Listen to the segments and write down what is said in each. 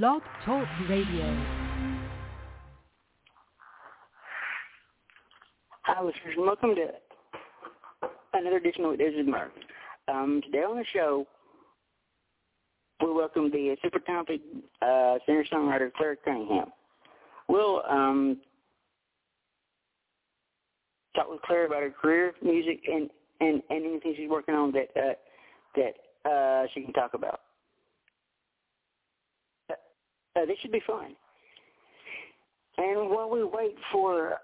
Blog Talk Radio. Hi, listeners, and welcome to another edition of Weekdays with Murph. Today on the show, we welcome the super talented singer-songwriter Claire Cunningham. We'll talk with Claire about her career, music, and anything she's working on that she can talk about. This should be fun. And while we wait for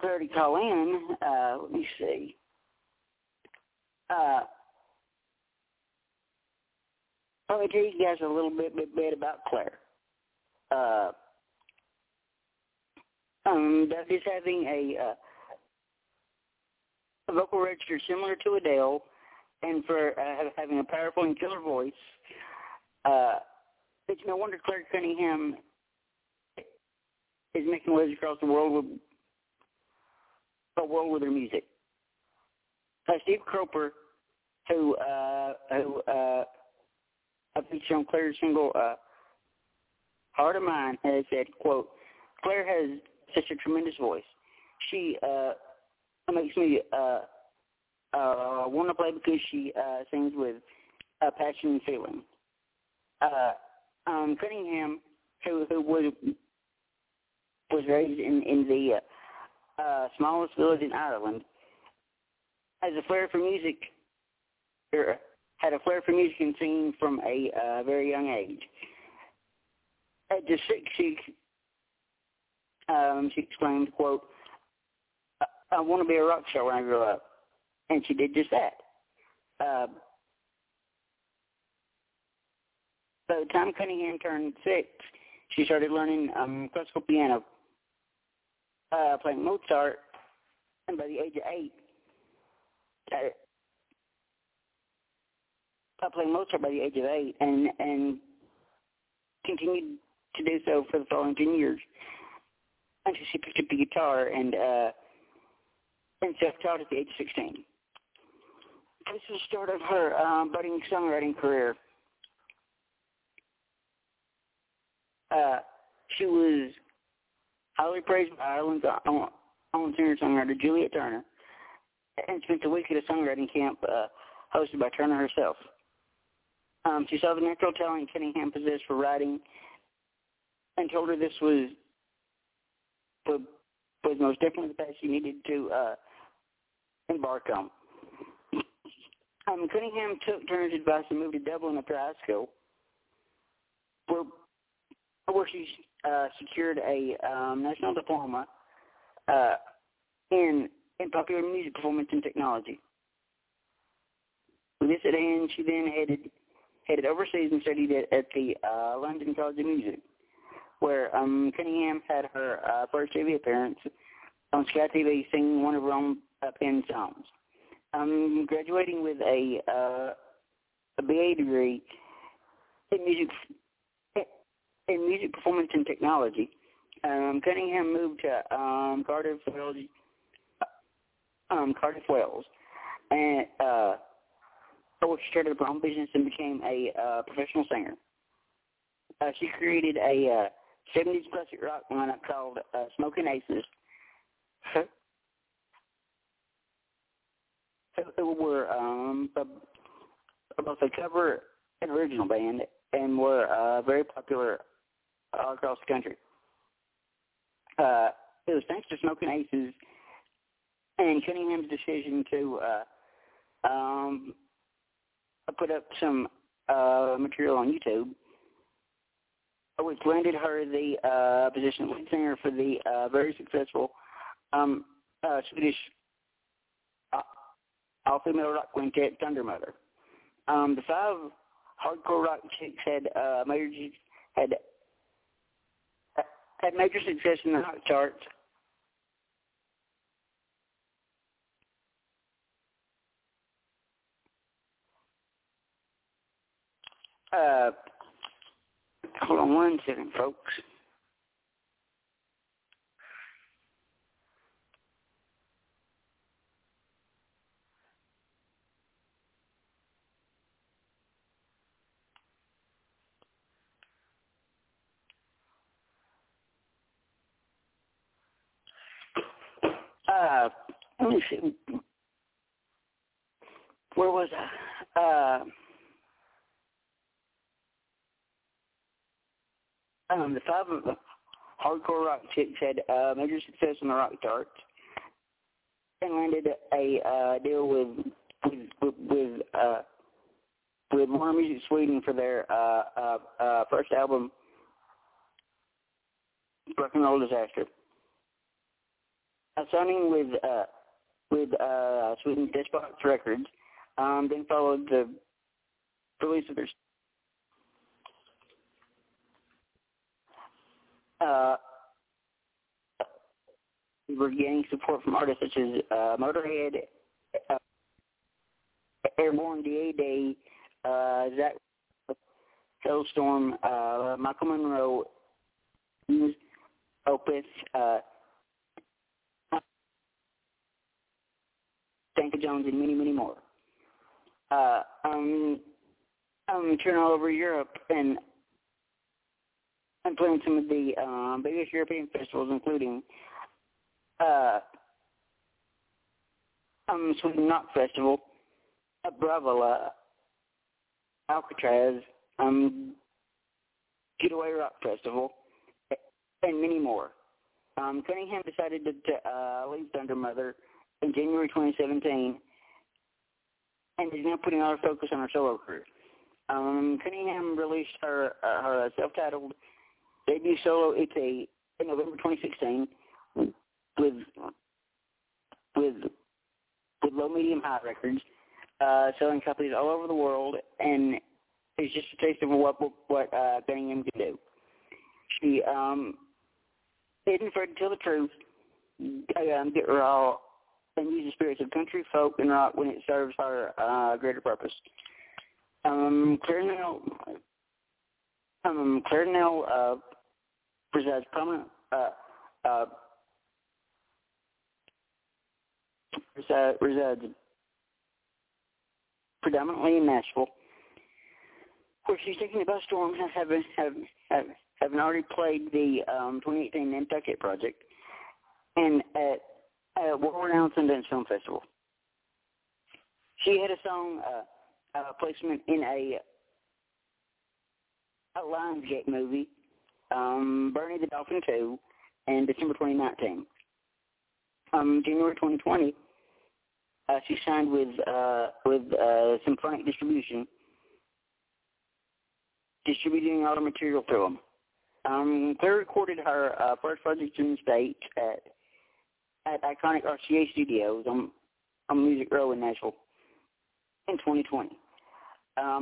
Claire to call in, let me see. Let me tell you guys a little bit about Claire. Duffy's having a vocal register similar to Adele, and for having a powerful and killer voice. It's no wonder Claire Cunningham is making waves across the world with her music. Steve Cropper, who featured on Claire's single "Heart of Mine," has said, "Quote: Claire has such a tremendous voice. She makes me want to play because she sings with passion and feeling." Cunningham, who was raised in the smallest village in Ireland, had a flair for music and singing from a very young age. At just 6, she exclaimed, quote, "I want to be a rock star when I grow up," and she did just that. By the time Cunningham turned 6, she started learning classical piano, playing Mozart, and by the age of 8, and continued to do so for the following 10 years until she picked up the guitar and self-taught at the age of 16. This was the start of her budding songwriting career. She was highly praised by Ireland's own singer-songwriter Juliet Turner, and spent a week at a songwriting camp hosted by Turner herself. She saw the natural talent Cunningham possessed for writing, and told her this was most definitely the path she needed to embark on. Cunningham took Turner's advice and moved to Dublin after high school, where she secured a national diploma in popular music performance and technology. With this at hand, she then headed overseas and studied at the London College of Music, where Cunningham had her first TV appearance on Sky TV singing one of her own penned songs. Graduating with a BA degree in music performance and technology, Cunningham moved to Cardiff, Wales, and where she started her own business and became a professional singer. She created a 70s classic rock lineup called Smokin' Aces, who were both a cover and original band, and were very popular all across the country. It was thanks to Smokin' Aces and Cunningham's decision to put up some material on YouTube, which landed her the position of lead singer for the very successful Swedish all-female rock quintet Thundermother. The 5 hardcore rock chicks had major success in the rock charts, hold on one second, folks. let me see. Where was I? The five of the hardcore rock chicks had major success in the rock charts and landed a deal with Warner Music Sweden for their first album, Rock and Roll Disaster. Signing with Sweden's Despot Records, then followed the release of their were getting support from artists such as Motorhead, Airborne, D.A. Day, Zach, Hellstorm, Michael Monroe, Opus, Stanka Jones, and many, many more. I'm touring all over Europe, and I'm playing some of the biggest European festivals, including Sweden Rock Festival, Bravola, Alcatraz, Getaway Rock Festival, and many more. Cunningham decided to leave Thundermother in January 2017, and is now putting all her focus on her solo career. Cunningham released her self-titled debut solo EP in November 2016 with Low Medium High Records, selling copies all over the world, and it's just a taste of what Cunningham can do. She isn't afraid to tell the truth, get raw, and use the spirits of country, folk, and rock when it serves her greater purpose. Claire Cunningham presides predominantly in Nashville, where she's taking it by storm, having already played the 2018 Nantucket Project, and at world-renowned Sundance Film Festival. She had a song placement in a Lionsgate movie, Bernie the Dolphin 2, in December 2019. January 2020, she signed with Symphonic Distribution, distributing all her material through them. Claire recorded her first project in the States at iconic RCA Studios on Music Row in Nashville in 2020.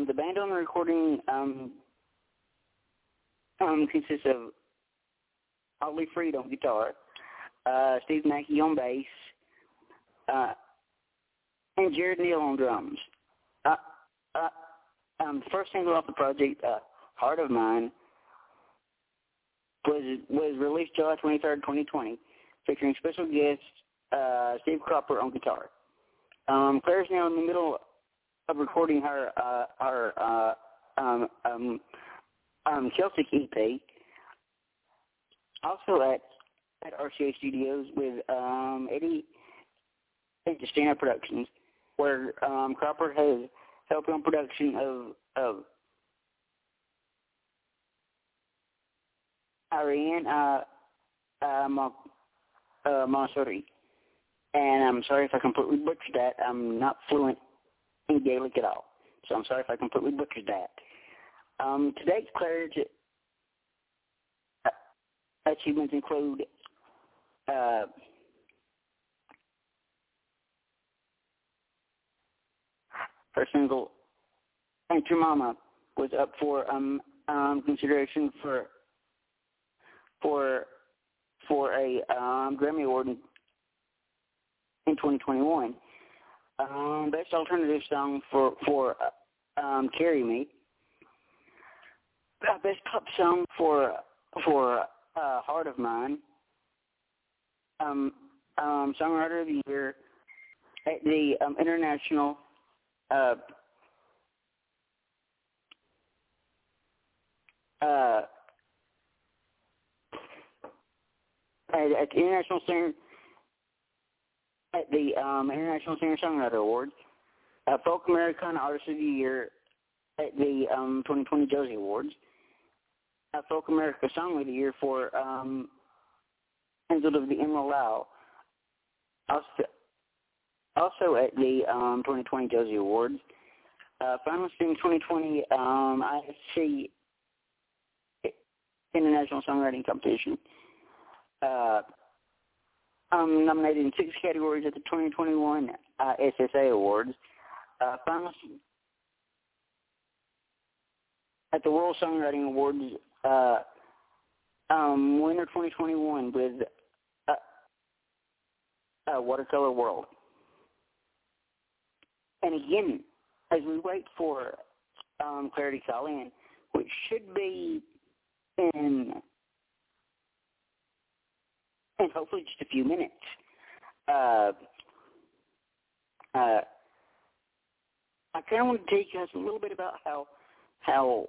The band on the recording consists of Audley Freed on guitar, Steve Mackey on bass, and Jared Neal on drums. The first single off the project, Heart of Mine, was released July 23rd, 2020, featuring special guest Steve Cropper on guitar. Claire's now in the middle of recording her Celtic EP, also at RCA Studios with Eddie and Justina Productions, where Cropper has helped on production of Ariane Montsori. And I'm sorry if I completely butchered that. I'm not fluent in Gaelic at all, so I'm sorry if I completely butchered that. Today's Claire's achievements include her single "And Your Mama" was up for consideration for a Grammy Award in 2021. Best alternative song for "Carry Me." Best pop song for "Heart of Mine." Songwriter of the Year at the International at the International Singer at the International Songwriting Awards, Folk Americana Artist of the Year at the 2020 Josie Awards, Folk America Song of the Year for Handled of the MLL, also at the 2020 Josie Awards, finalist in 2020 ISC International Songwriting Competition, nominated in 6 categories at the 2021 SSA Awards, finalist at the World Songwriting Awards, winter 2021 with Watercolor World. And again, as we wait for Claire to call in, which should be in hopefully just a few minutes, I kind of want to tell you guys a little bit about how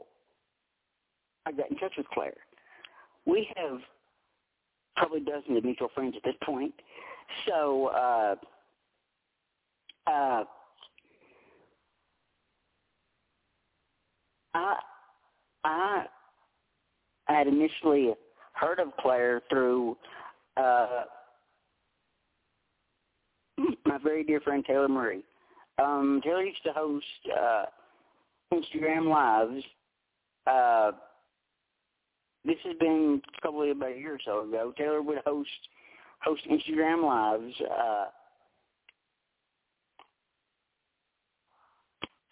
I got in touch with Claire. We have probably dozens of mutual friends at this point. So I had initially heard of Claire through my very dear friend Taylor Marie. Taylor used to host Instagram Lives. This has been probably about a year or so ago. Taylor would host Instagram Lives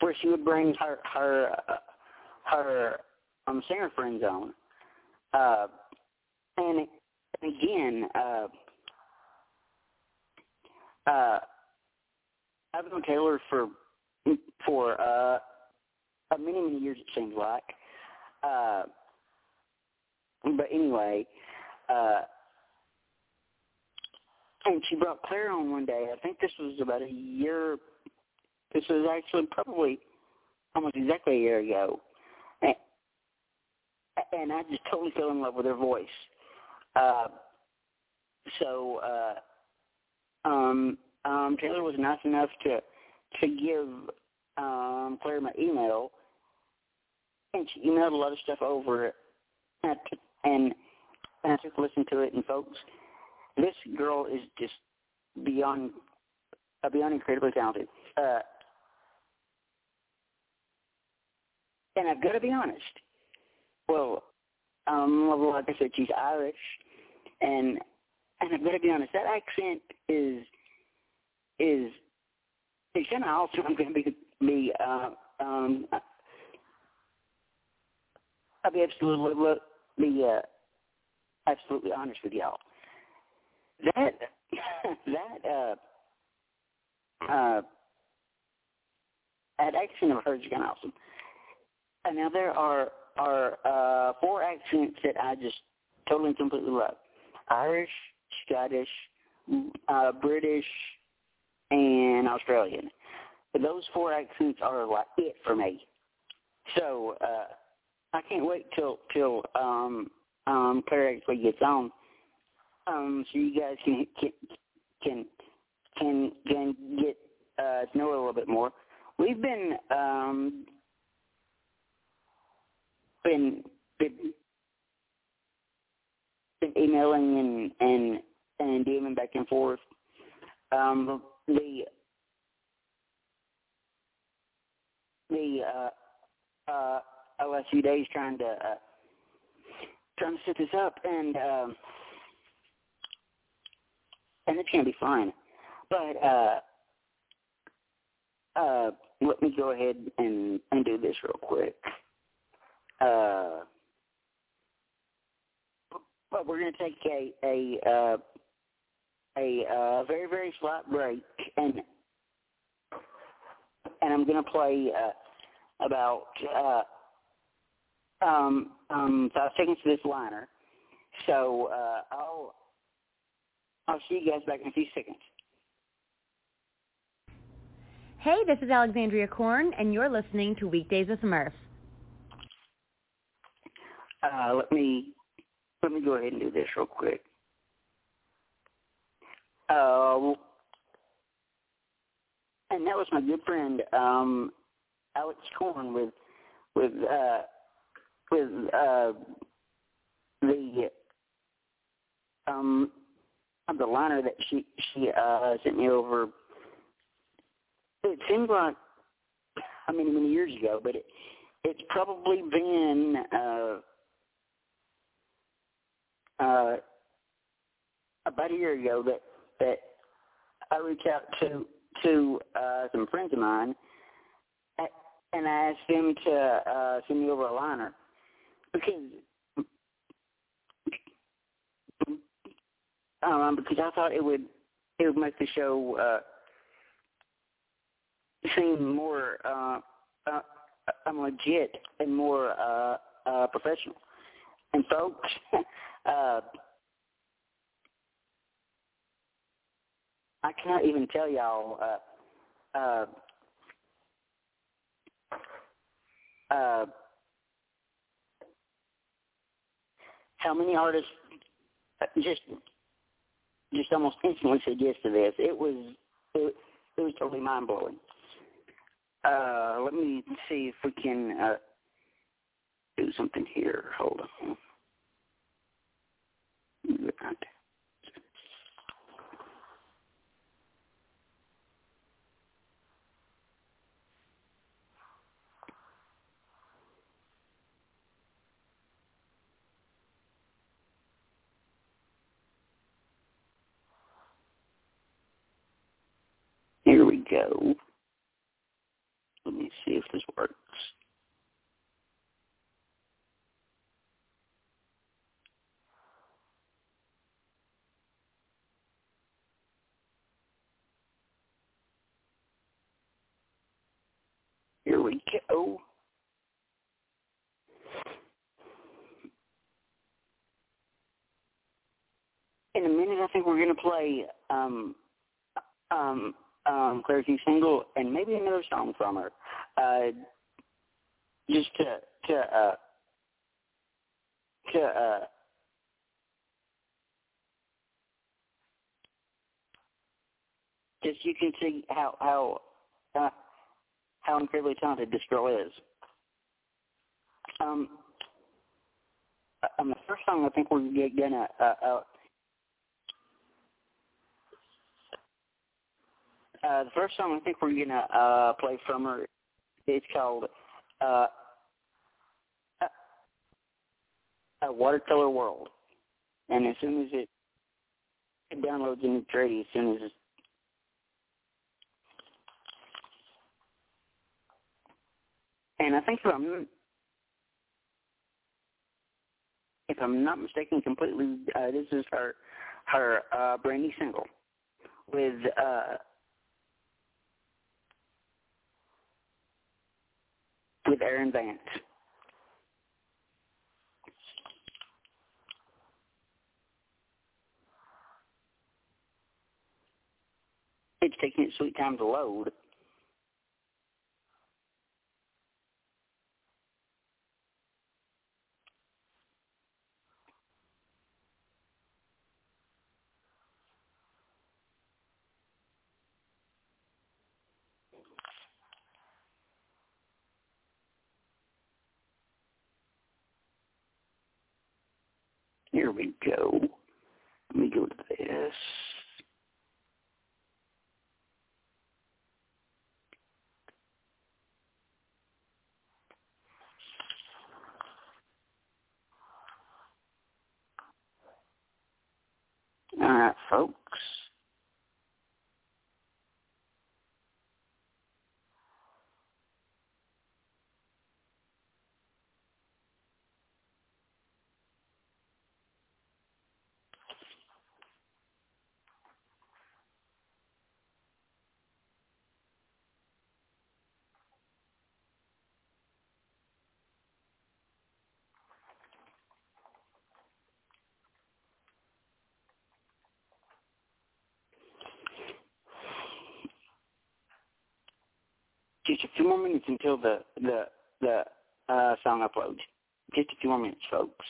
where she would bring her singer friends on. And again, I've known Taylor for many, many years, it seems like. But anyway, and she brought Claire on one day. I think this was about a year. This was actually probably almost exactly a year ago. And I just totally fell in love with her voice. So Taylor was nice enough to give Claire my email, and she emailed a lot of stuff over, and I took a listen to it. And folks, this girl is just beyond incredibly talented. And I've got to be honest. Well, like I said, she's Irish, and I've got to be honest. That accent is it's kind of also I'm going to be I'll be absolutely honest with y'all. That accent of hers is kind of awesome. And now there are 4 accents that I just totally and completely love: Irish, Scottish, British, and Australian. Those 4 accents are like it for me. So I can't wait till Claire actually gets on, so you guys can get to know her a little bit more. We've been emailing and DMing back and forth. The last few days trying to set this up, and it's gonna be fine. But let me go ahead and do this real quick. But we're gonna take a very, very slight break, and I'm gonna play about 5 seconds to this liner. So I'll see you guys back in a few seconds. Hey, this is Alexandria Korn, and you're listening to Weekdays with Murph. Let me go ahead and do this real quick. And that was my good friend Alex Korn with the liner that she sent me over. It seems like many years ago, but it's probably been about a year ago that I reached out to some friends of mine, and I asked them to send me over a liner because I thought it would make the show seem more legit and more professional. And folks, I cannot even tell y'all how many artists just almost instantly said yes to this. It was totally mind blowing. Let me see if we can do something here. Hold on. Right. Here we go. Let me see if this works. Here we go. In a minute, I think we're going to play Claire C's single and maybe another song from her, just just you can see how incredibly talented this girl is. The first song I think we're gonna play from her, it's called A Watercolor World. And as soon as it downloads in the trade, as soon as it's and I think if I'm not mistaken completely, this is her brand new single with Aaron Vance. It's taking its sweet time to load. Here we go. Let me go to this. All right, folks. Just a few more minutes until the song uploads. Just a few more minutes, folks.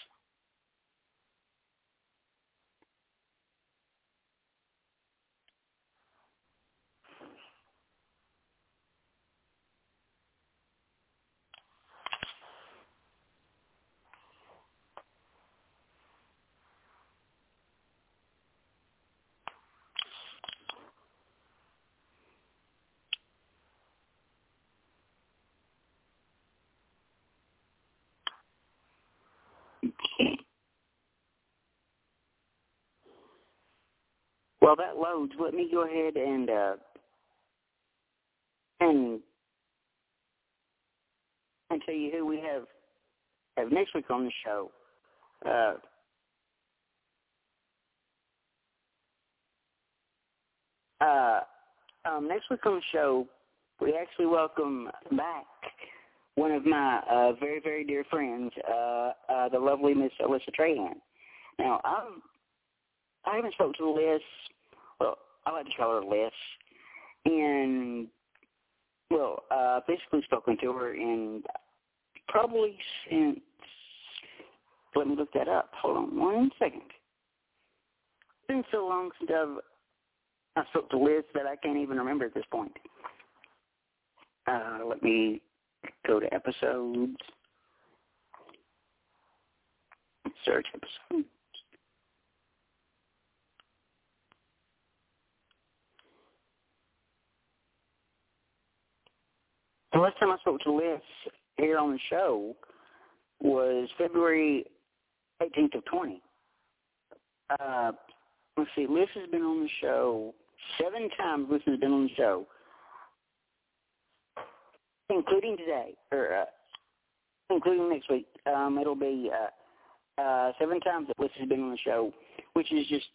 Well, that loads. Let me go ahead and tell you who we have next week on the show. Next week on the show, we actually welcome back one of my very, very dear friends, the lovely Miss Alyssa Trahan. Now, I haven't spoken to Liz. Well, I like to call her Liz. And, well, basically spoken to her in probably since, let me look that up. Hold on one second. It's been so long since I spoke to Liz that I can't even remember at this point. Let me go to episodes. Search episodes. The last time I spoke to Liz here on the show was February 18th of 20. Let's see, Liz has been on the show 7 times. Liz has been on the show, including today, or including next week. It'll be 7 times that Liz has been on the show, which is just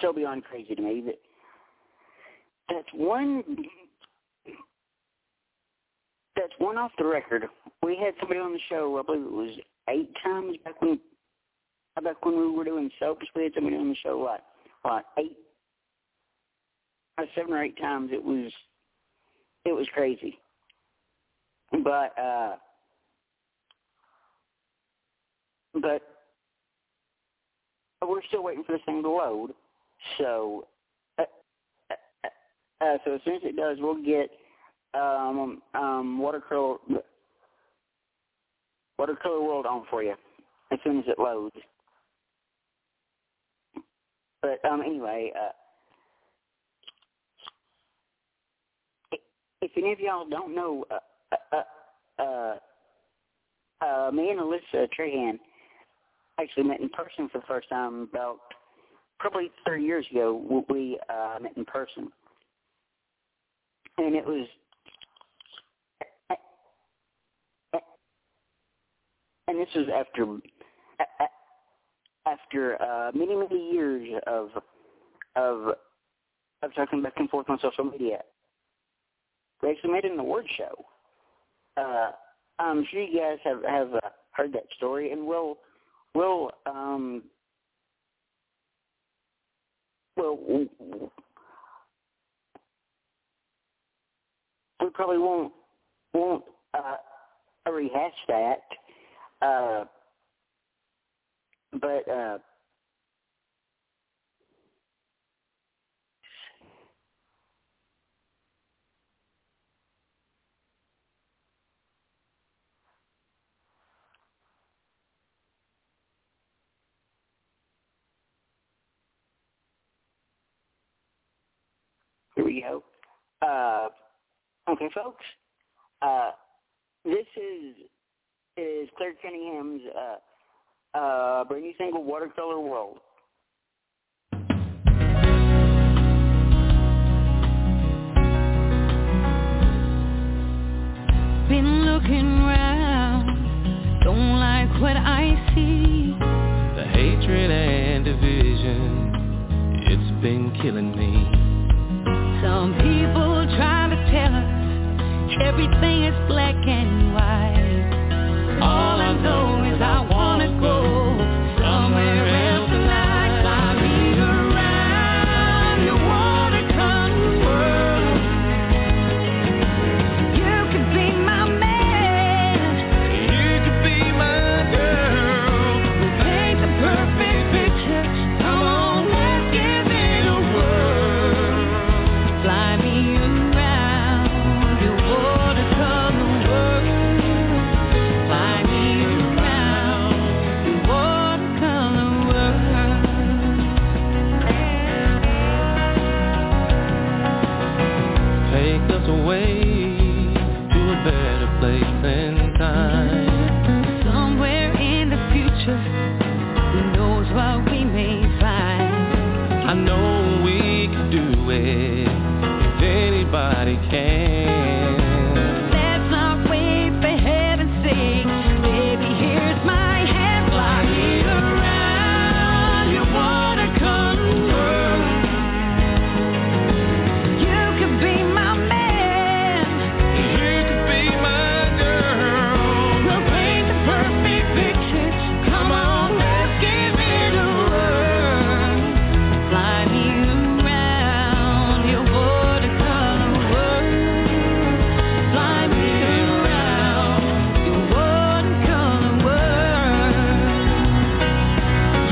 so beyond crazy to me. That's one off the record. We had somebody on the show, I believe it was 8 times back when we were doing soaps. We had somebody on the show like 7 or 8 times. It was crazy. But we're still waiting for this thing to load. So as soon as it does, we'll get Watercolor World on for you as soon as it loads. But anyway, if any of y'all don't know, me and Alyssa Trahan actually met in person for the first time about probably 3 years ago. We met in person, and it was. And this was after many, many years of talking back and forth on social media. We actually made an award show. I'm sure you guys have heard that story, and we probably won't rehash that. But here we go. Okay, folks, this is Claire Cunningham's brand new single, Watercolor World. Been looking round, don't like what I see. The hatred and division, it's been killing me. Some people try to tell us everything is black and white. All I know is I wanna go somewhere else tonight. Fly me around your watercolor world. You could be my man, you could be my girl. We'll paint the perfect picture, come on, let's give it a whirl. Fly me around your watercolor world. Away to a better place than time. Somewhere in the future, who knows what we may find. I know we way, if anybody can. That's my way, for heaven's sake. Baby, here's my hand. Fly me around. You wanna come through. You could be my man. You could be my girl. We'll paint the perfect picture. Come on, let's give it a whirl. Fly me around. You wanna come through. Fly me around. You wanna come through.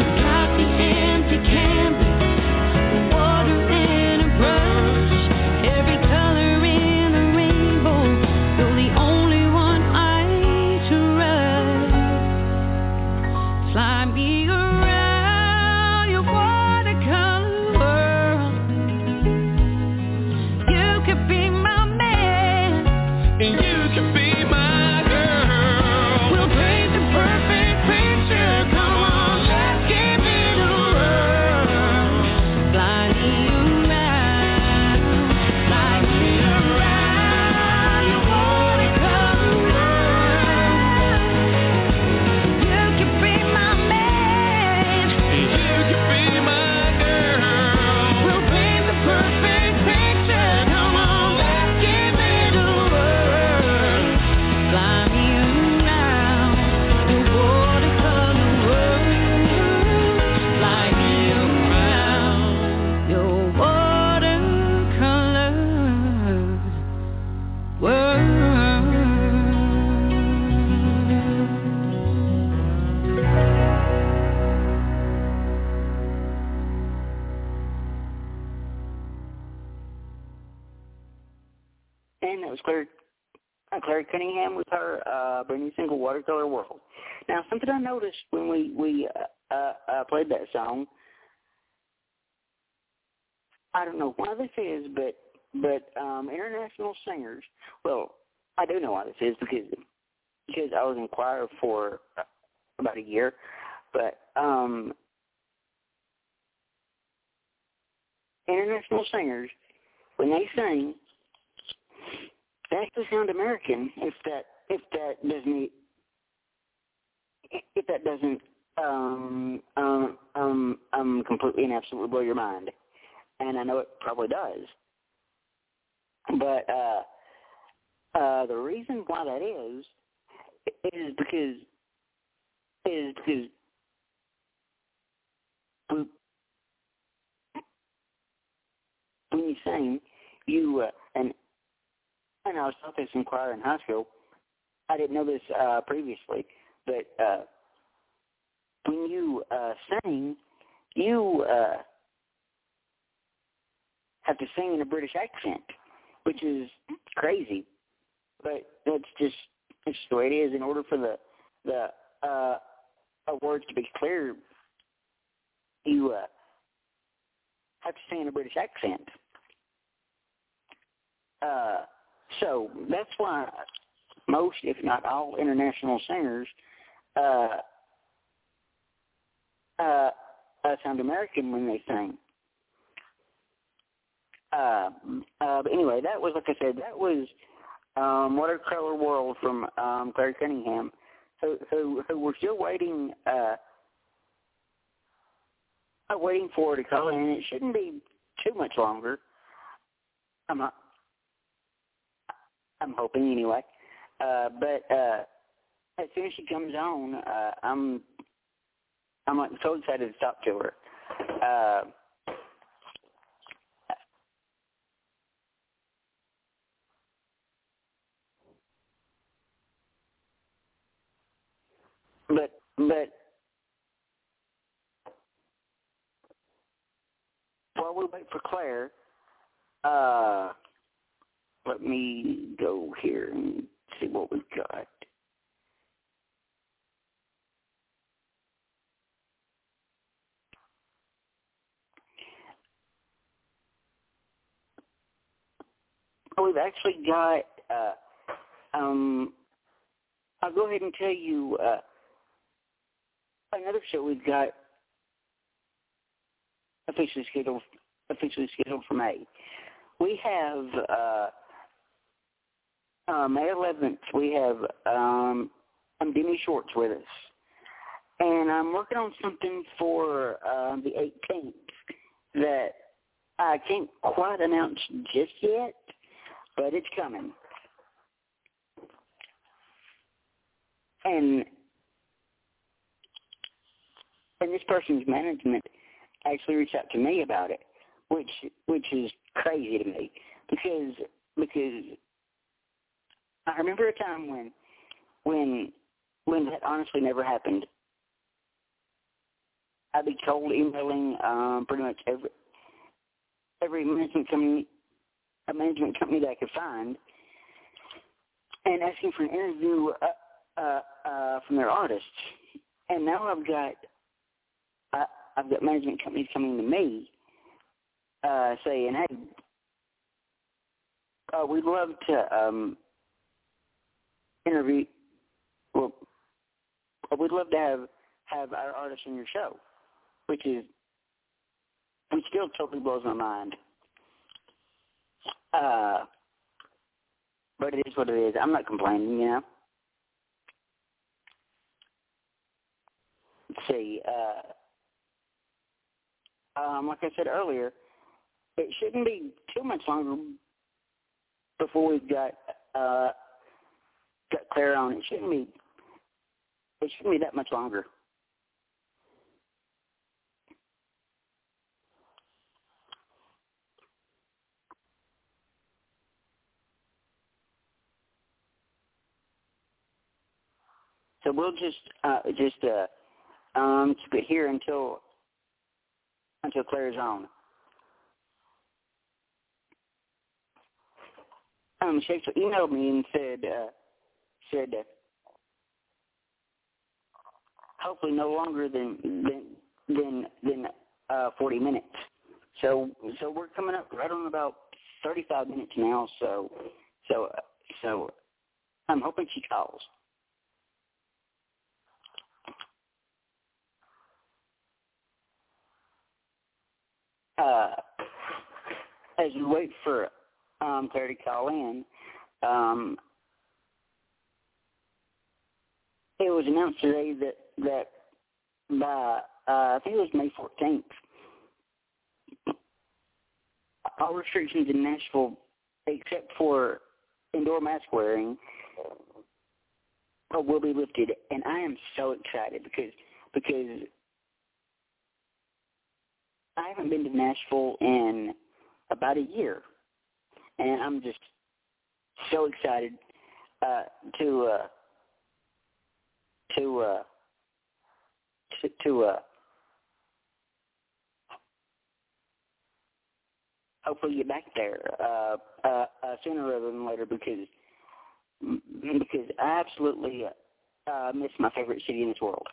You got the empty canvas, the water in a brush, every color in a rainbow. You're the only one I trust. Fly me around your watercolor world. You could be my man. And you can be my girl. We'll paint the perfect picture. Come on, let's give it a whirl. Fly me around. Fly me around your watercolor world. You could be my man. You could be my girl. We'll paint the perfect picture. Come on, let's give it a whirl. Fly me around your watercolor world. Fly me around your watercolor world. And that was Claire Cunningham with her brand new single, Watercolor World. Now, something I noticed when we played that song, I don't know why this is, but international singers, well, I do know why this is because I was in choir for about a year, but international singers, when they sing, they actually sound American if that doesn't completely and absolutely blow your mind. And I know it probably does. But the reason why that is because when you sing, and I was taught this in choir in high school. I didn't know this previously, but when you sing, you have to sing in a British accent, which is crazy. But that's just the way it is. In order for the words to be clear, you have to sing in a British accent. So that's why most, if not all, international singers sound American when they sing. But anyway, that was, like I said, that was Watercolor World from Claire Cunningham, who we're still waiting waiting for her to call in. It shouldn't be too much longer. I'm hoping anyway. But as soon as she comes on, I'm like so excited to talk to her. But while we wait for Claire, let me go here and see what we've got. We've actually got, I'll go ahead and tell you another show we've got officially scheduled officially scheduled for May. We have May 11th, we have Demi Shorts with us. And I'm working on something for the 18th that I can't quite announce just yet, but it's coming. And this person's management actually reached out to me about it, which is crazy to me because I remember a time when that honestly never happened. I'd be cold emailing pretty much every management company that I could find, and asking for an interview from their artists. And now I've got management companies coming to me saying, "Hey, we'd love to interview. Well, we'd love to have our artists on your show," which still totally blows my mind. But it is what it is. I'm not complaining, you know. Let's see. Like I said earlier, it shouldn't be too much longer before we've got Claire on. It shouldn't be that much longer. So we'll just keep it here until Claire's on. Shakespeare emailed me and said hopefully no longer than 40 minutes. So we're coming up right on about 35 minutes now. So I'm hoping she calls. As you wait for Claire to call in, it was announced today that by I think it was May 14th, all restrictions in Nashville except for indoor mask wearing will be lifted, and I am so excited because I haven't been to Nashville in about a year, and I'm just so excited to hopefully get back there sooner rather than later because I absolutely miss my favorite city in this world.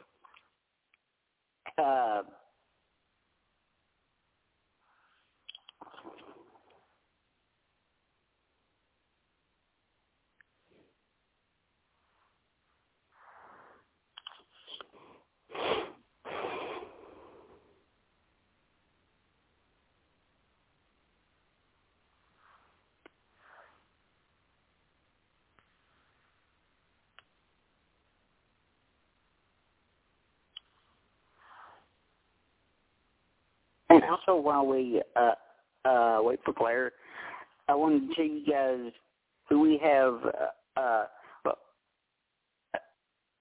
And also, while we wait for Claire, I wanted to tell you guys who we have.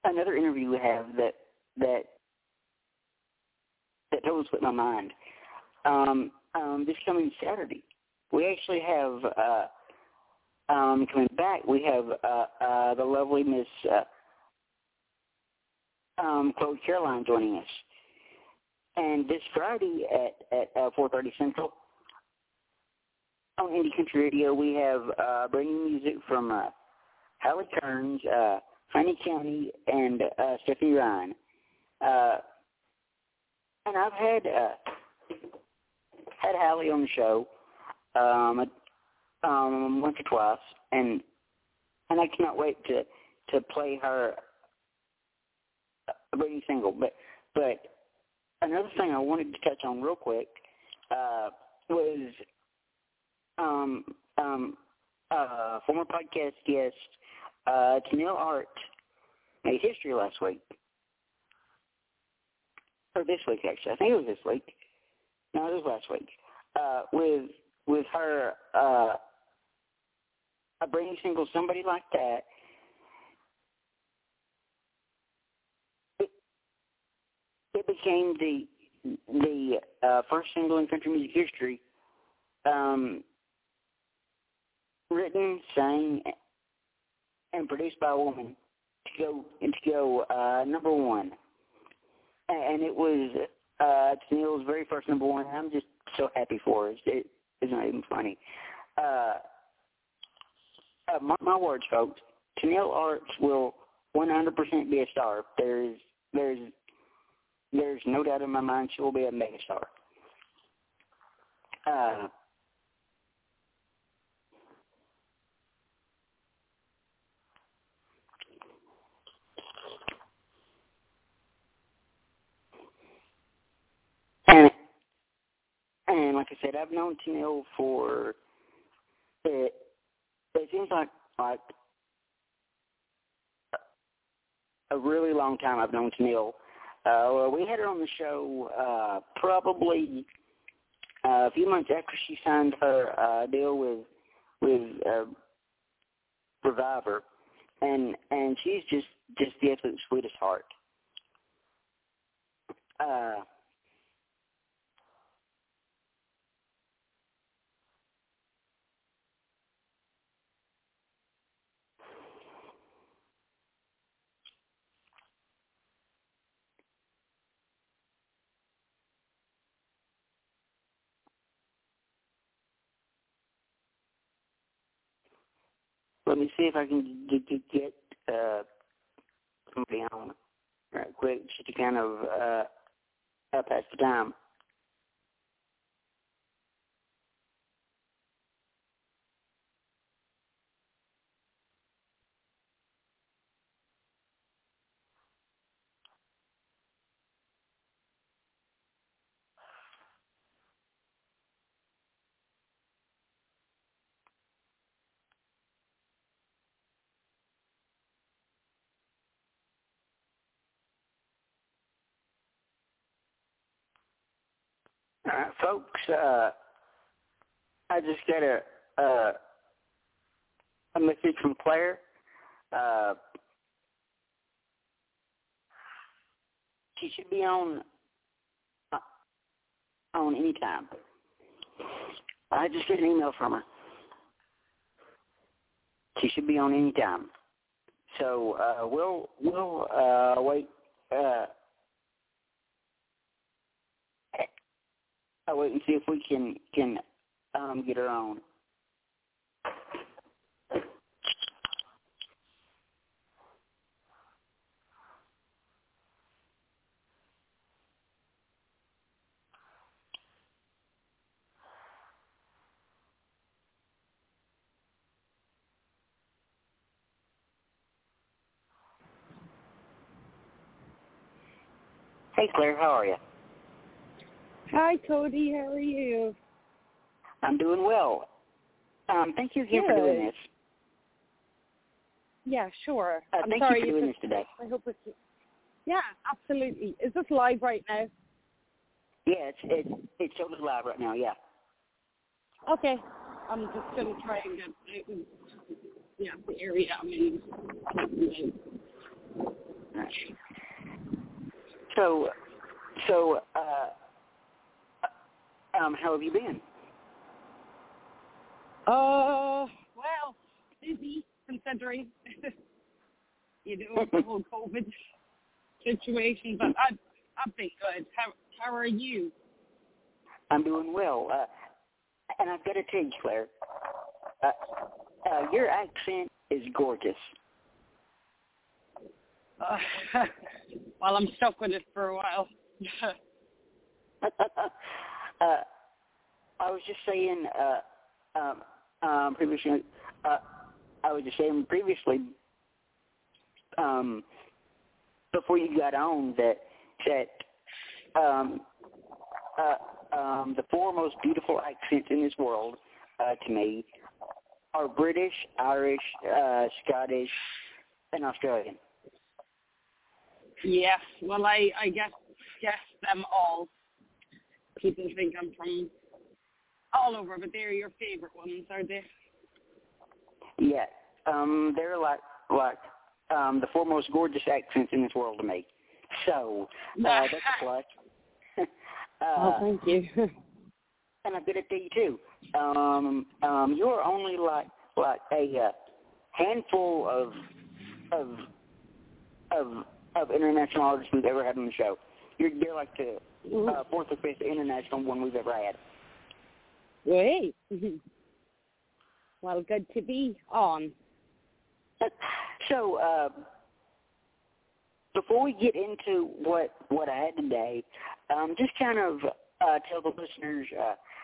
Another interview we have that totally slipped my mind. This coming Saturday, we actually have coming back. We have the lovely Miss Chloe Caroline joining us. And this Friday at 4:30 Central on Indie Country Radio, we have bringing music from Hallie Kearns, Franny County, and Stephanie Ryan. And I've had Hallie on the show once or twice, and I cannot wait to play her bringing single, but. Another thing I wanted to touch on real quick was former podcast guest Tenille Arts made history last week. Or this week, actually. I think it was this week. No, it was last week. With her a brand single, Somebody Like That. It became the first single in country music history, written, sang, and produced by a woman to go number one. And it was Tenille's very first number one. I'm just so happy for her. It's not even funny. My words, folks. Tenille Arts will 100% be a star. There's no doubt in my mind she will be a megastar. And like I said, I've known Tenille for it seems like a really long time. I've known Tenille. We had her on the show probably a few months after she signed her deal with Reviver, and she's just the absolute sweetest heart. Let me see if I can get somebody on right quick just to kind of pass the time. All right, folks, I just got a message from Claire. She should be on any time. I just got an email from her. She should be on any time. So we'll wait. I'll wait and see if we can get her on. Hey, Claire, how are you? Hi, Cody. How are you? I'm doing well. Thank you again for doing this. Yeah, sure. I'm sorry you for doing this today. I hope it's... Yeah, absolutely. Is this live right now? Yeah, it's totally live right now, yeah. Okay. I'm just going to try and get out the area I'm in. All right. So, how have you been? Well, busy, considering, the whole COVID situation, but I've been good. How are you? I'm doing well. And I've got to tell you, Claire, your accent is gorgeous. Well, I'm stuck with it for a while. I was just saying previously. Before you got on that the four most beautiful accents in this world, to me, are British, Irish, Scottish, and Australian. Yes, well, I guess them all. People think I'm from all over, but they're your favorite ones, are they? Yeah, they're like the four most gorgeous accents in this world to me. So that's a plus. Oh, thank you. And I've got to tell you too. You're only like a handful of international artists we've ever had on the show. You're like the fourth or fifth international one we've ever had. Great. Well, good to be on. So, before we get into what I had today, just kind of tell the listeners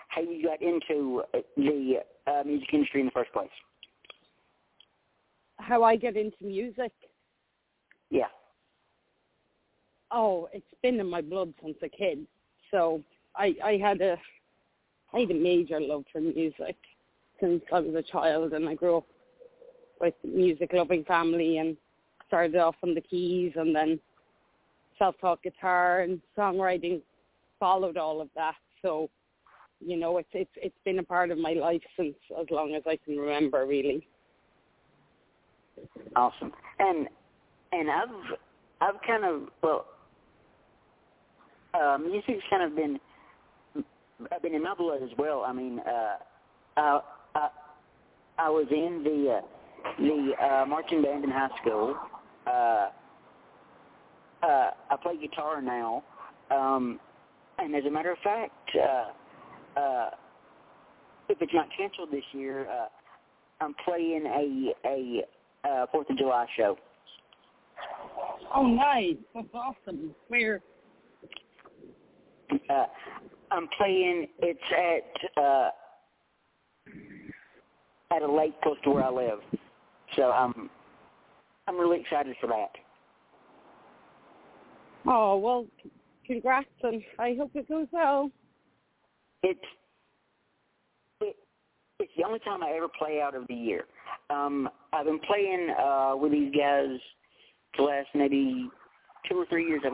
how you got into the music industry in the first place. How I get into music? Yeah. Oh, it's been in my blood since a kid. So I had a major love for music since I was a child, and I grew up with a music-loving family and started off on the keys and then self-taught guitar, and songwriting followed all of that. So, you know, it's been a part of my life since as long as I can remember, really. Awesome. And I've kind of, music's kind of been in my blood as well. I mean, I was in the marching band in high school. I play guitar now, and as a matter of fact, if it's not canceled this year, I'm playing a 4th of July show. Oh, nice! That's awesome. Where? I'm playing. It's at a lake close to where I live, so I'm really excited for that. Oh, well, congrats, and I hope it goes well. It's the only time I ever play out of the year. I've been playing with these guys the last maybe 2 or 3 years. I've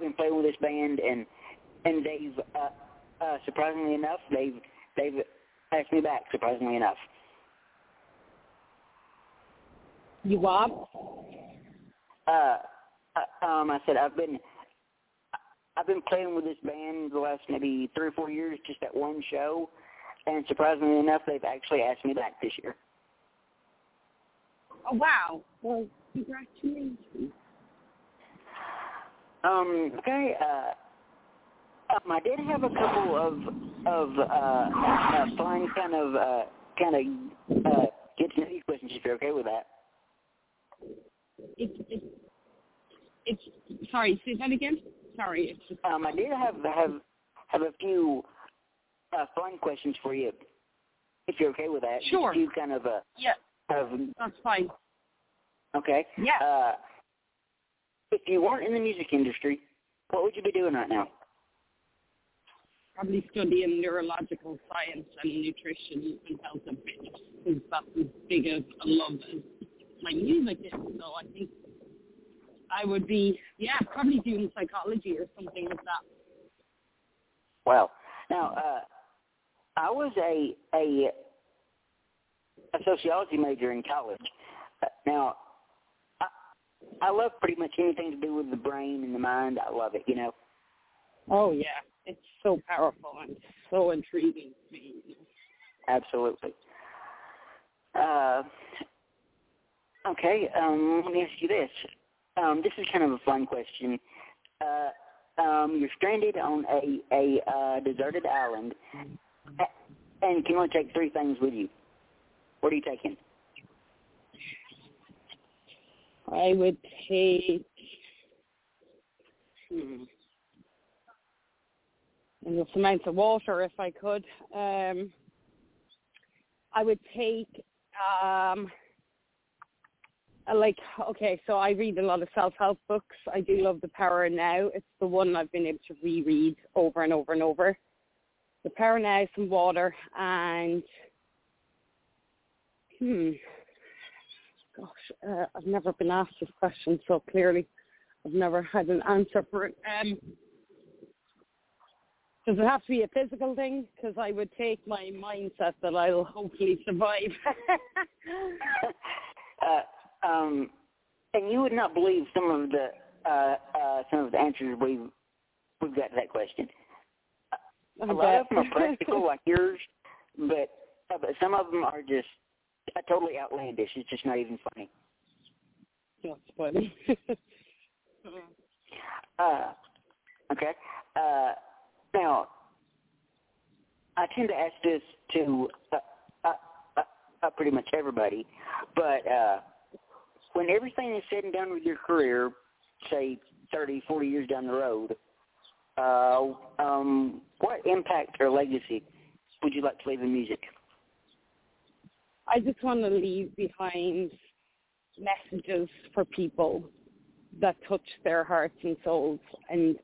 been playing with this band, and they've surprisingly enough, they've asked me back. Surprisingly enough, you what? I said I've been playing with this band the last maybe 3 or 4 years, just at one show, and surprisingly enough, they've actually asked me back this year. Oh, wow! Well, congratulations. Okay. I did have a couple of fun kind of get to know you questions, if you're okay with that. It's sorry. Say that again. Sorry. It's just... I did have a few fun questions for you, if you're okay with that. Sure. Just a few kind of yeah. That's fine. Okay. Yeah. If you weren't in the music industry, what would you be doing right now? Probably studying neurological science and nutrition and health and fitness, because that's as big of a love as my music is. So I think I would be, probably doing psychology or something like that. Wow. Now, I was a sociology major in college. Now, I love pretty much anything to do with the brain and the mind. I love it, you know. Oh, yeah. It's so powerful and so intriguing to me. Absolutely. Okay, let me ask you this. This is kind of a fun question. You're stranded on a deserted island, and can only take 3 things with you. What are you taking? I would take... enough amounts of water, if I could. I would take So I read a lot of self-help books. I do love The Power Now. It's the one I've been able to reread over and over and over. The Power Now, Some Water, and I've never been asked this question, so clearly I've never had an answer for it. Does it have to be a physical thing? Because I would take my mindset that I'll hopefully survive. And you would not believe some of the answers we've got to that question. A lot of them are practical, like yours, but some of them are just totally outlandish. It's just not even funny. That's funny. Okay. Now, I tend to ask this to pretty much everybody, but when everything is said and done with your career, say 30, 40 years down the road, what impact or legacy would you like to leave in music? I just want to leave behind messages for people that touch their hearts and souls, and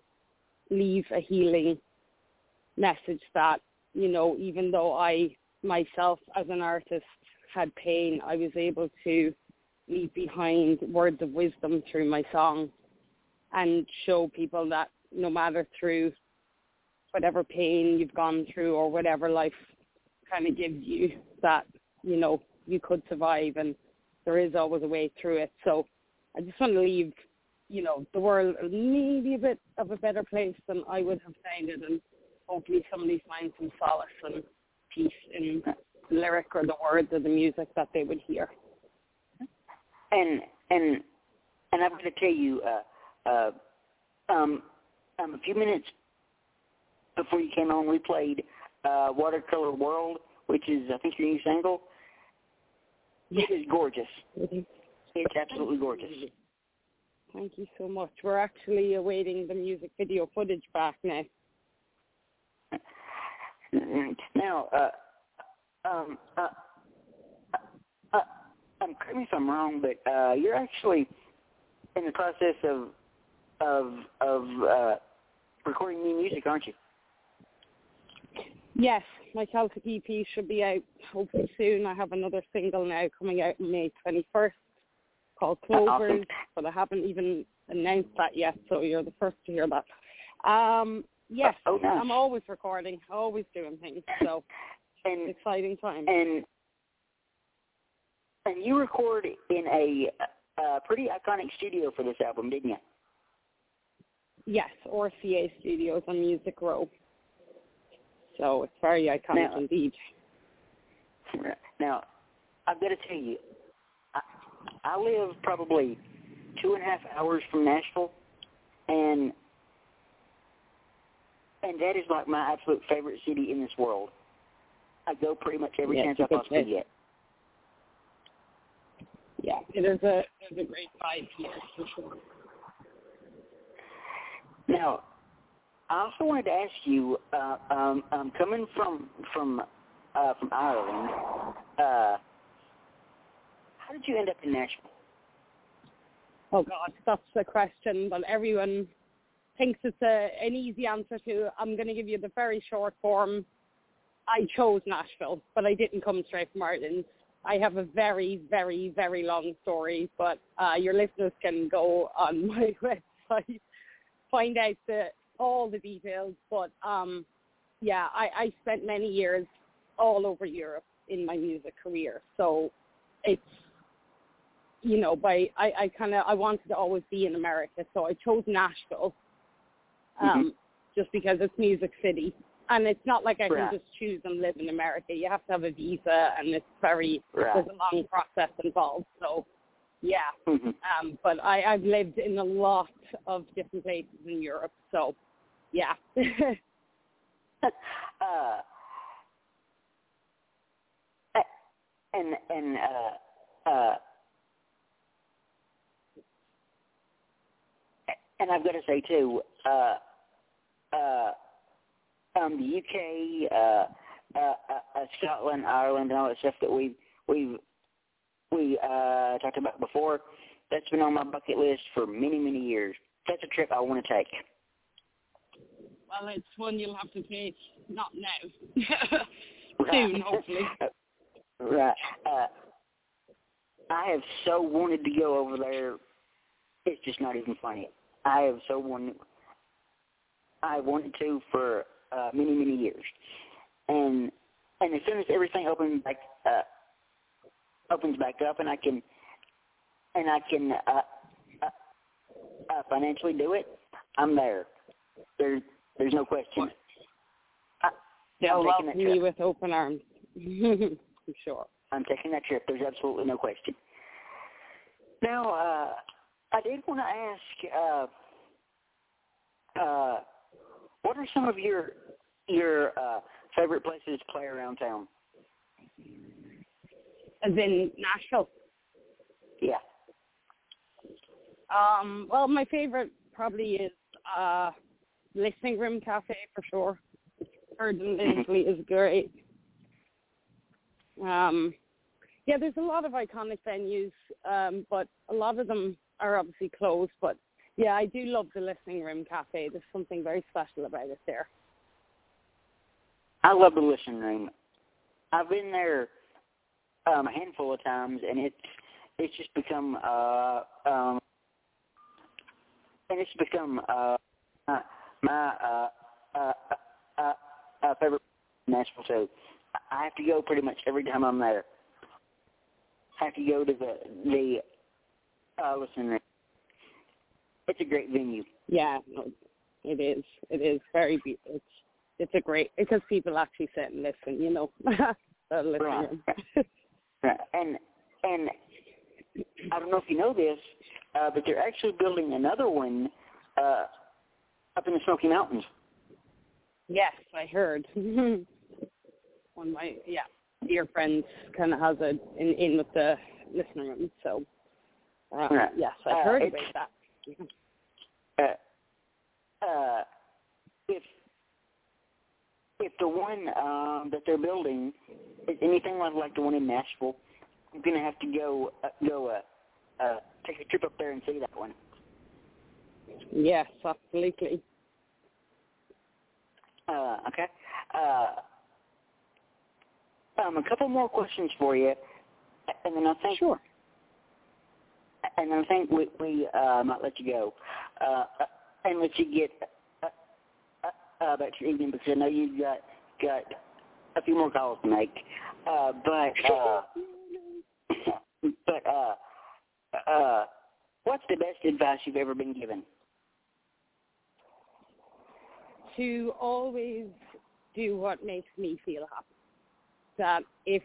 leave a healing message that, you know, even though I myself as an artist had pain, I was able to leave behind words of wisdom through my song and show people that no matter through whatever pain you've gone through or whatever life kind of gives you, that, you know, you could survive and there is always a way through it. So I just want to leave, you know, the world maybe a bit of a better place than I would have found it, and hopefully somebody finds some solace and peace in the lyric or the words or the music that they would hear. And I'm going to tell you, a few minutes before you came on, we played Watercolor World, which is, I think, your new single. It is gorgeous. Mm-hmm. It's absolutely gorgeous. Thank you so much. We're actually awaiting the music video footage back now. Now, correct me if I'm wrong, but you're actually in the process of recording new music, aren't you? Yes, my Celtic EP should be out hopefully soon. I have another single now coming out on May 21st called Clovers, awesome. But I haven't even announced that yet, so you're the first to hear that. Yes, nice. I'm always recording, always doing things, so and, exciting time. And you record in a pretty iconic studio for this album, didn't you? Yes, RCA Studios on Music Row. So it's very iconic now, indeed. Now, I've got to tell you, I live probably 2.5 hours from Nashville, and that is like my absolute favorite city in this world. I go pretty much every chance I possibly get. Yeah, there's a great vibe here for sure. Now, I also wanted to ask you, coming from Ireland, how did you end up in Nashville? Oh God, that's a question that everyone thinks it's an easy answer to. I'm going to give you the very short form. I chose Nashville, but I didn't come straight from Ireland. I have a very, very, very long story, but your listeners can go on my website, find out all the details. But, I spent many years all over Europe in my music career. So it's, you know, I wanted to always be in America. So I chose Nashville just because it's Music City. And it's not like I can just choose and live in America. You have to have a visa, and it's there's a long process involved. So, yeah. Mm-hmm. But I've lived in a lot of different places in Europe. So, yeah. And I've got to say too. The UK, Scotland, Ireland, and all that stuff that we've we talked about before, that's been on my bucket list for many, many years. That's a trip I want to take. Well, it's one you'll have to pay, not now. Soon, hopefully. Right. I have so wanted to go over there. It's just not even funny. I wanted to for many, many years. And as soon as everything opens back up, and I can financially do it, I'm there. There's no question. They'll welcome me with open arms. I'm sure. I'm taking that trip. There's absolutely no question. Now, I did want to ask, what are some of your favorite places to play around town? As in Nashville? Yeah. Well, my favorite probably is Listening Room Cafe for sure. Erdon is great. Yeah, there's a lot of iconic venues, but a lot of them are obviously closed. But yeah, I do love the Listening Room Cafe. There's something very special about it there. I love the Listening Room. I've been there a handful of times, and it's just become my favorite Nashville. So I have to go pretty much every time I'm there. I have to go to the Listening Room. It's a great venue. Yeah, it is. It is very beautiful. It's a great, because people actually sit and listen, you know. Right. Right. And I don't know if you know this, but they're actually building another one up in the Smoky Mountains. Yes, I heard. One of my dear friends kind of has an in with the Listening Room, so right. Yes, I heard about that. Yeah. If the one that they're building is anything like the one in Nashville, I'm going to have to go take a trip up there and see that one. Yes, absolutely. Okay. A couple more questions for you, and then I think sure. And I think we might let you go and let you get. About your evening, because I know you've got a few more calls to make. But what's the best advice you've ever been given? To always do what makes me feel happy. That if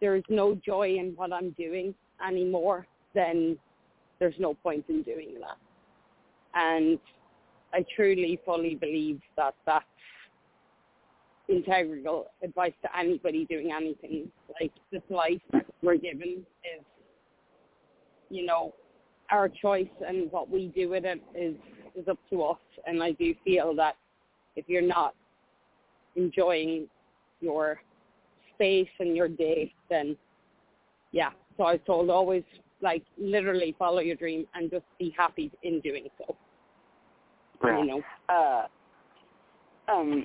there is no joy in what I'm doing anymore, then there's no point in doing that. And I truly, fully believe that that's integral advice to anybody doing anything. Like, this life we're given is, you know, our choice, and what we do with it is up to us. And I do feel that if you're not enjoying your space and your day, then, yeah. So I was told always, like, literally follow your dream and just be happy in doing so. Right. You know.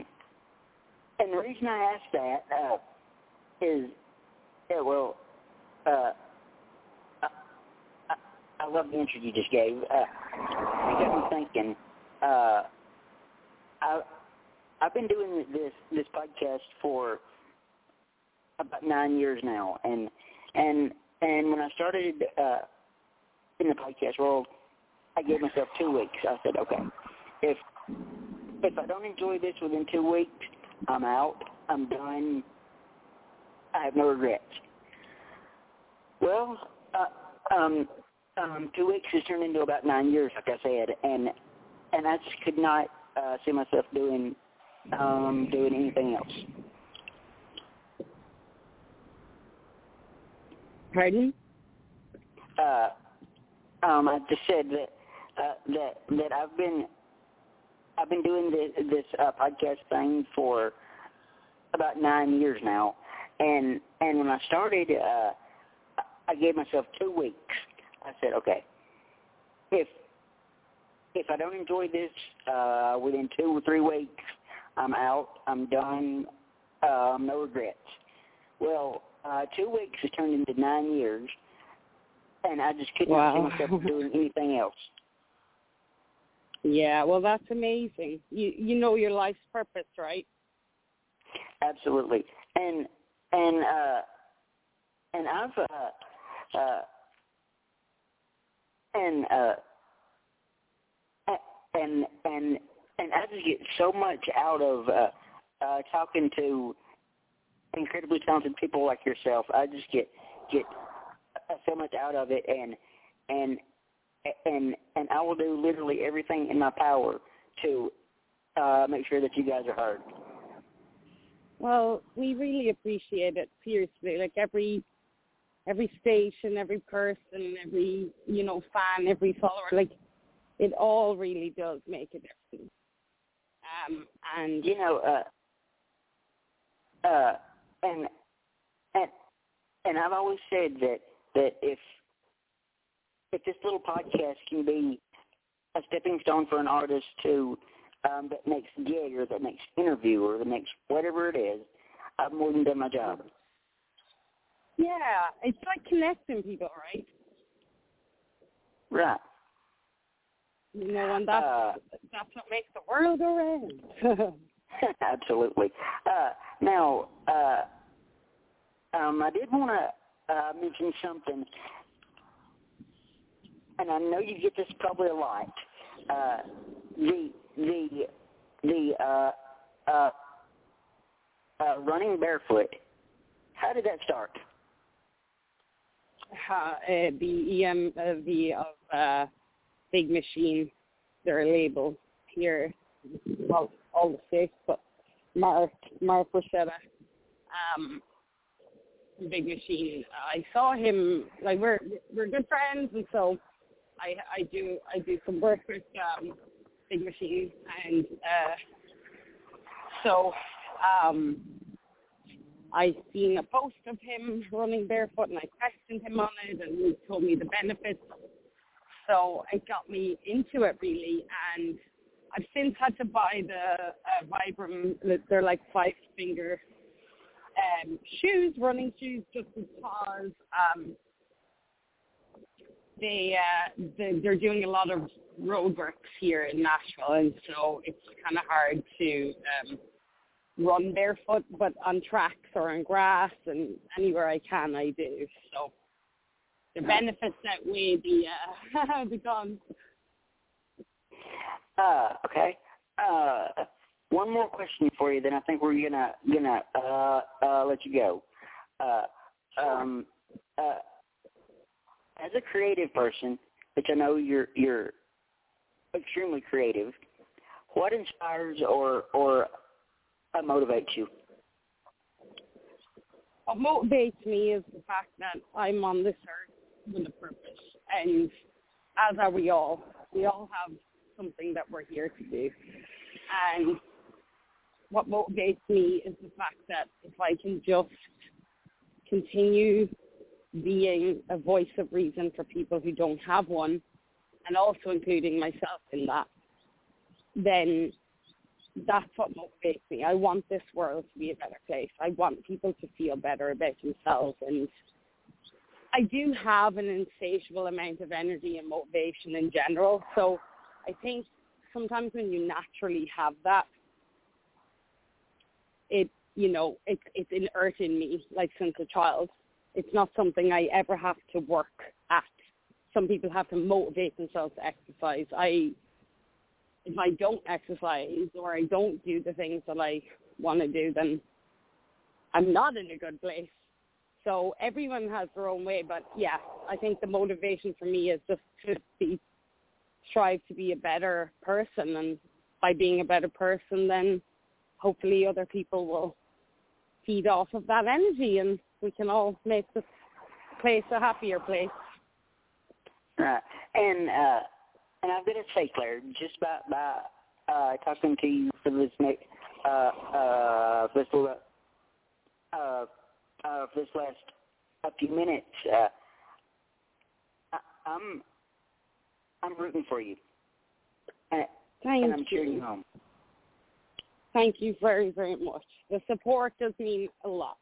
And the reason I asked that is, yeah, well, I love the answer you just gave. It got me thinking. I've been doing this podcast for about 9 years now, and when I started in the podcast world, I gave myself 2 weeks. I said, okay. If I don't enjoy this within 2 weeks, I'm out. I'm done. I have no regrets. Well, 2 weeks has turned into about 9 years, like I said, and I just could not see myself doing anything else. Pardon? I just said that I've been doing this podcast thing for about 9 years now, and when I started, I gave myself 2 weeks. I said, okay, if I don't enjoy this within 2 or 3 weeks, I'm out, I'm done, no regrets. Well, 2 weeks has turned into 9 years, and I just couldn't see myself doing anything else. Yeah, well, that's amazing. You know your life's purpose, right? Absolutely. And I've and I just get so much out of talking to incredibly talented people like yourself. I just get so much out of it, and I will do literally everything in my power to make sure that you guys are heard. Well, we really appreciate it, seriously. Like every station, every person, every fan, every follower, like it all really does make a difference. And and I've always said that if this little podcast can be a stepping stone for an artist to that next gig or that next interview or the next whatever it is, I've more than done my job. Yeah, it's like connecting people, right? Right. And that's what makes the world go round. Absolutely. Now, I did want to mention something, and I know you get this probably a lot. The running barefoot. How did that start? The EMV of Big Machine, their label here, well, all the states, but Mark Rochetta, Big Machine. I saw him, like we're good friends, and so I do some work with Big Machine, and so I seen a post of him running barefoot, and I questioned him on it, and he told me the benefits. So it got me into it, really, and I've since had to buy the Vibram, they're like 5-finger shoes, running shoes, just because they're doing a lot of roadworks here in Nashville, and so it's kind of hard to run barefoot, but on tracks or on grass and anywhere I can, I do. So the benefits outweigh the cons. Okay. One more question for you, then I think we're gonna let you go. As a creative person, which I know you're extremely creative, what inspires or motivates you? What motivates me is the fact that I'm on this earth with a purpose, and as are we all. We all have something that we're here to do, and what motivates me is the fact that if I can just continue being a voice of reason for people who don't have one, and also including myself in that, then that's what motivates me. I want this world to be a better place. I want people to feel better about themselves, and I do have an insatiable amount of energy and motivation in general, so I think sometimes when you naturally have that, it's inert in me, like since a child. It's not something I ever have to work at. Some people have to motivate themselves to exercise. If I don't exercise or I don't do the things that I want to do, then I'm not in a good place. So everyone has their own way. But, yeah, I think the motivation for me is just to strive to be a better person. And by being a better person, then hopefully other people will feed off of that energy, and we can all make this place a happier place. Right. And I've got to say, Claire, just by talking to you for this next for this last few minutes, I'm rooting for you. And I'm cheering you home. Thank you very, very much. The support does mean a lot.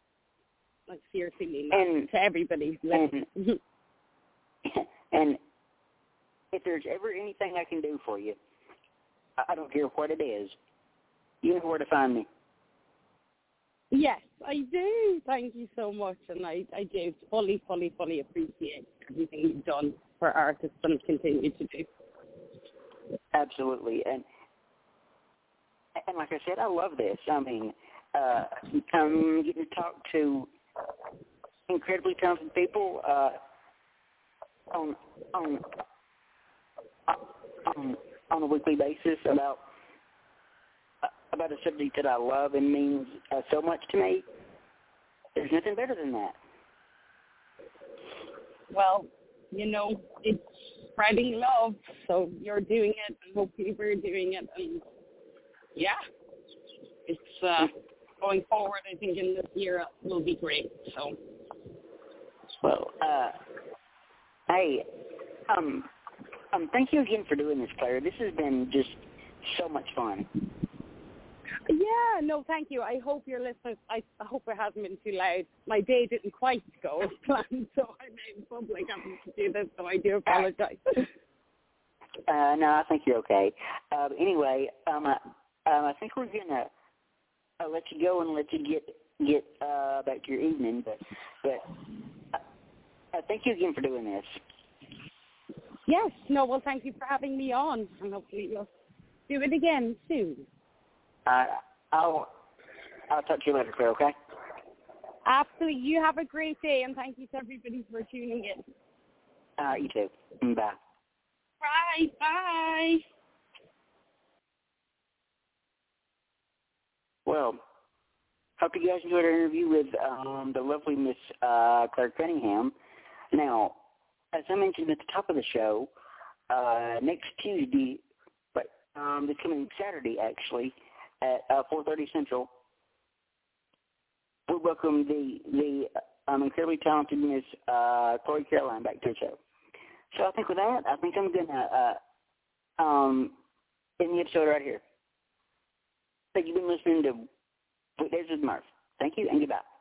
Like, seriously, mean a lot to everybody's listening. And if there's ever anything I can do for you, I don't care what it is, you know where to find me. Yes, I do. Thank you so much. And I do fully, fully, fully appreciate everything you've done for artists and continue to do. Absolutely. And like I said, I love this. I mean, I'm getting to talk to incredibly talented people on a weekly basis about a subject that I love and means so much to me. There's nothing better than that. Well, you know, it's spreading love, so you're doing it, and hopefully we're doing it, and yeah, it's going forward. I think in this year will be great. So, well, hey, thank you again for doing this, Claire. This has been just so much fun. Yeah, no, thank you. I hope your listeners, I hope it hasn't been too loud. My day didn't quite go as planned, so I made public having to do this, so I do apologize. No, I think you're okay. Anyway, I think we're going to let you go and let you get back to your evening, but thank you again for doing this. Yes, no, well, thank you for having me on, and hopefully you'll do it again soon. I'll talk to you later, Claire, okay? Absolutely. You have a great day, and thank you to everybody for tuning in. You too. Bye. Bye. Bye. Well, hope you guys enjoyed our interview with the lovely Miss Claire Cunningham. Now, as I mentioned at the top of the show, next Tuesday, but this coming Saturday, actually, at 4:30 Central, we welcome the incredibly talented Miss Corey Caroline back to the show. So I think with that, I think I'm going to end the episode right here. So you've been listening to Weekdays with Murph. Thank you, and goodbye.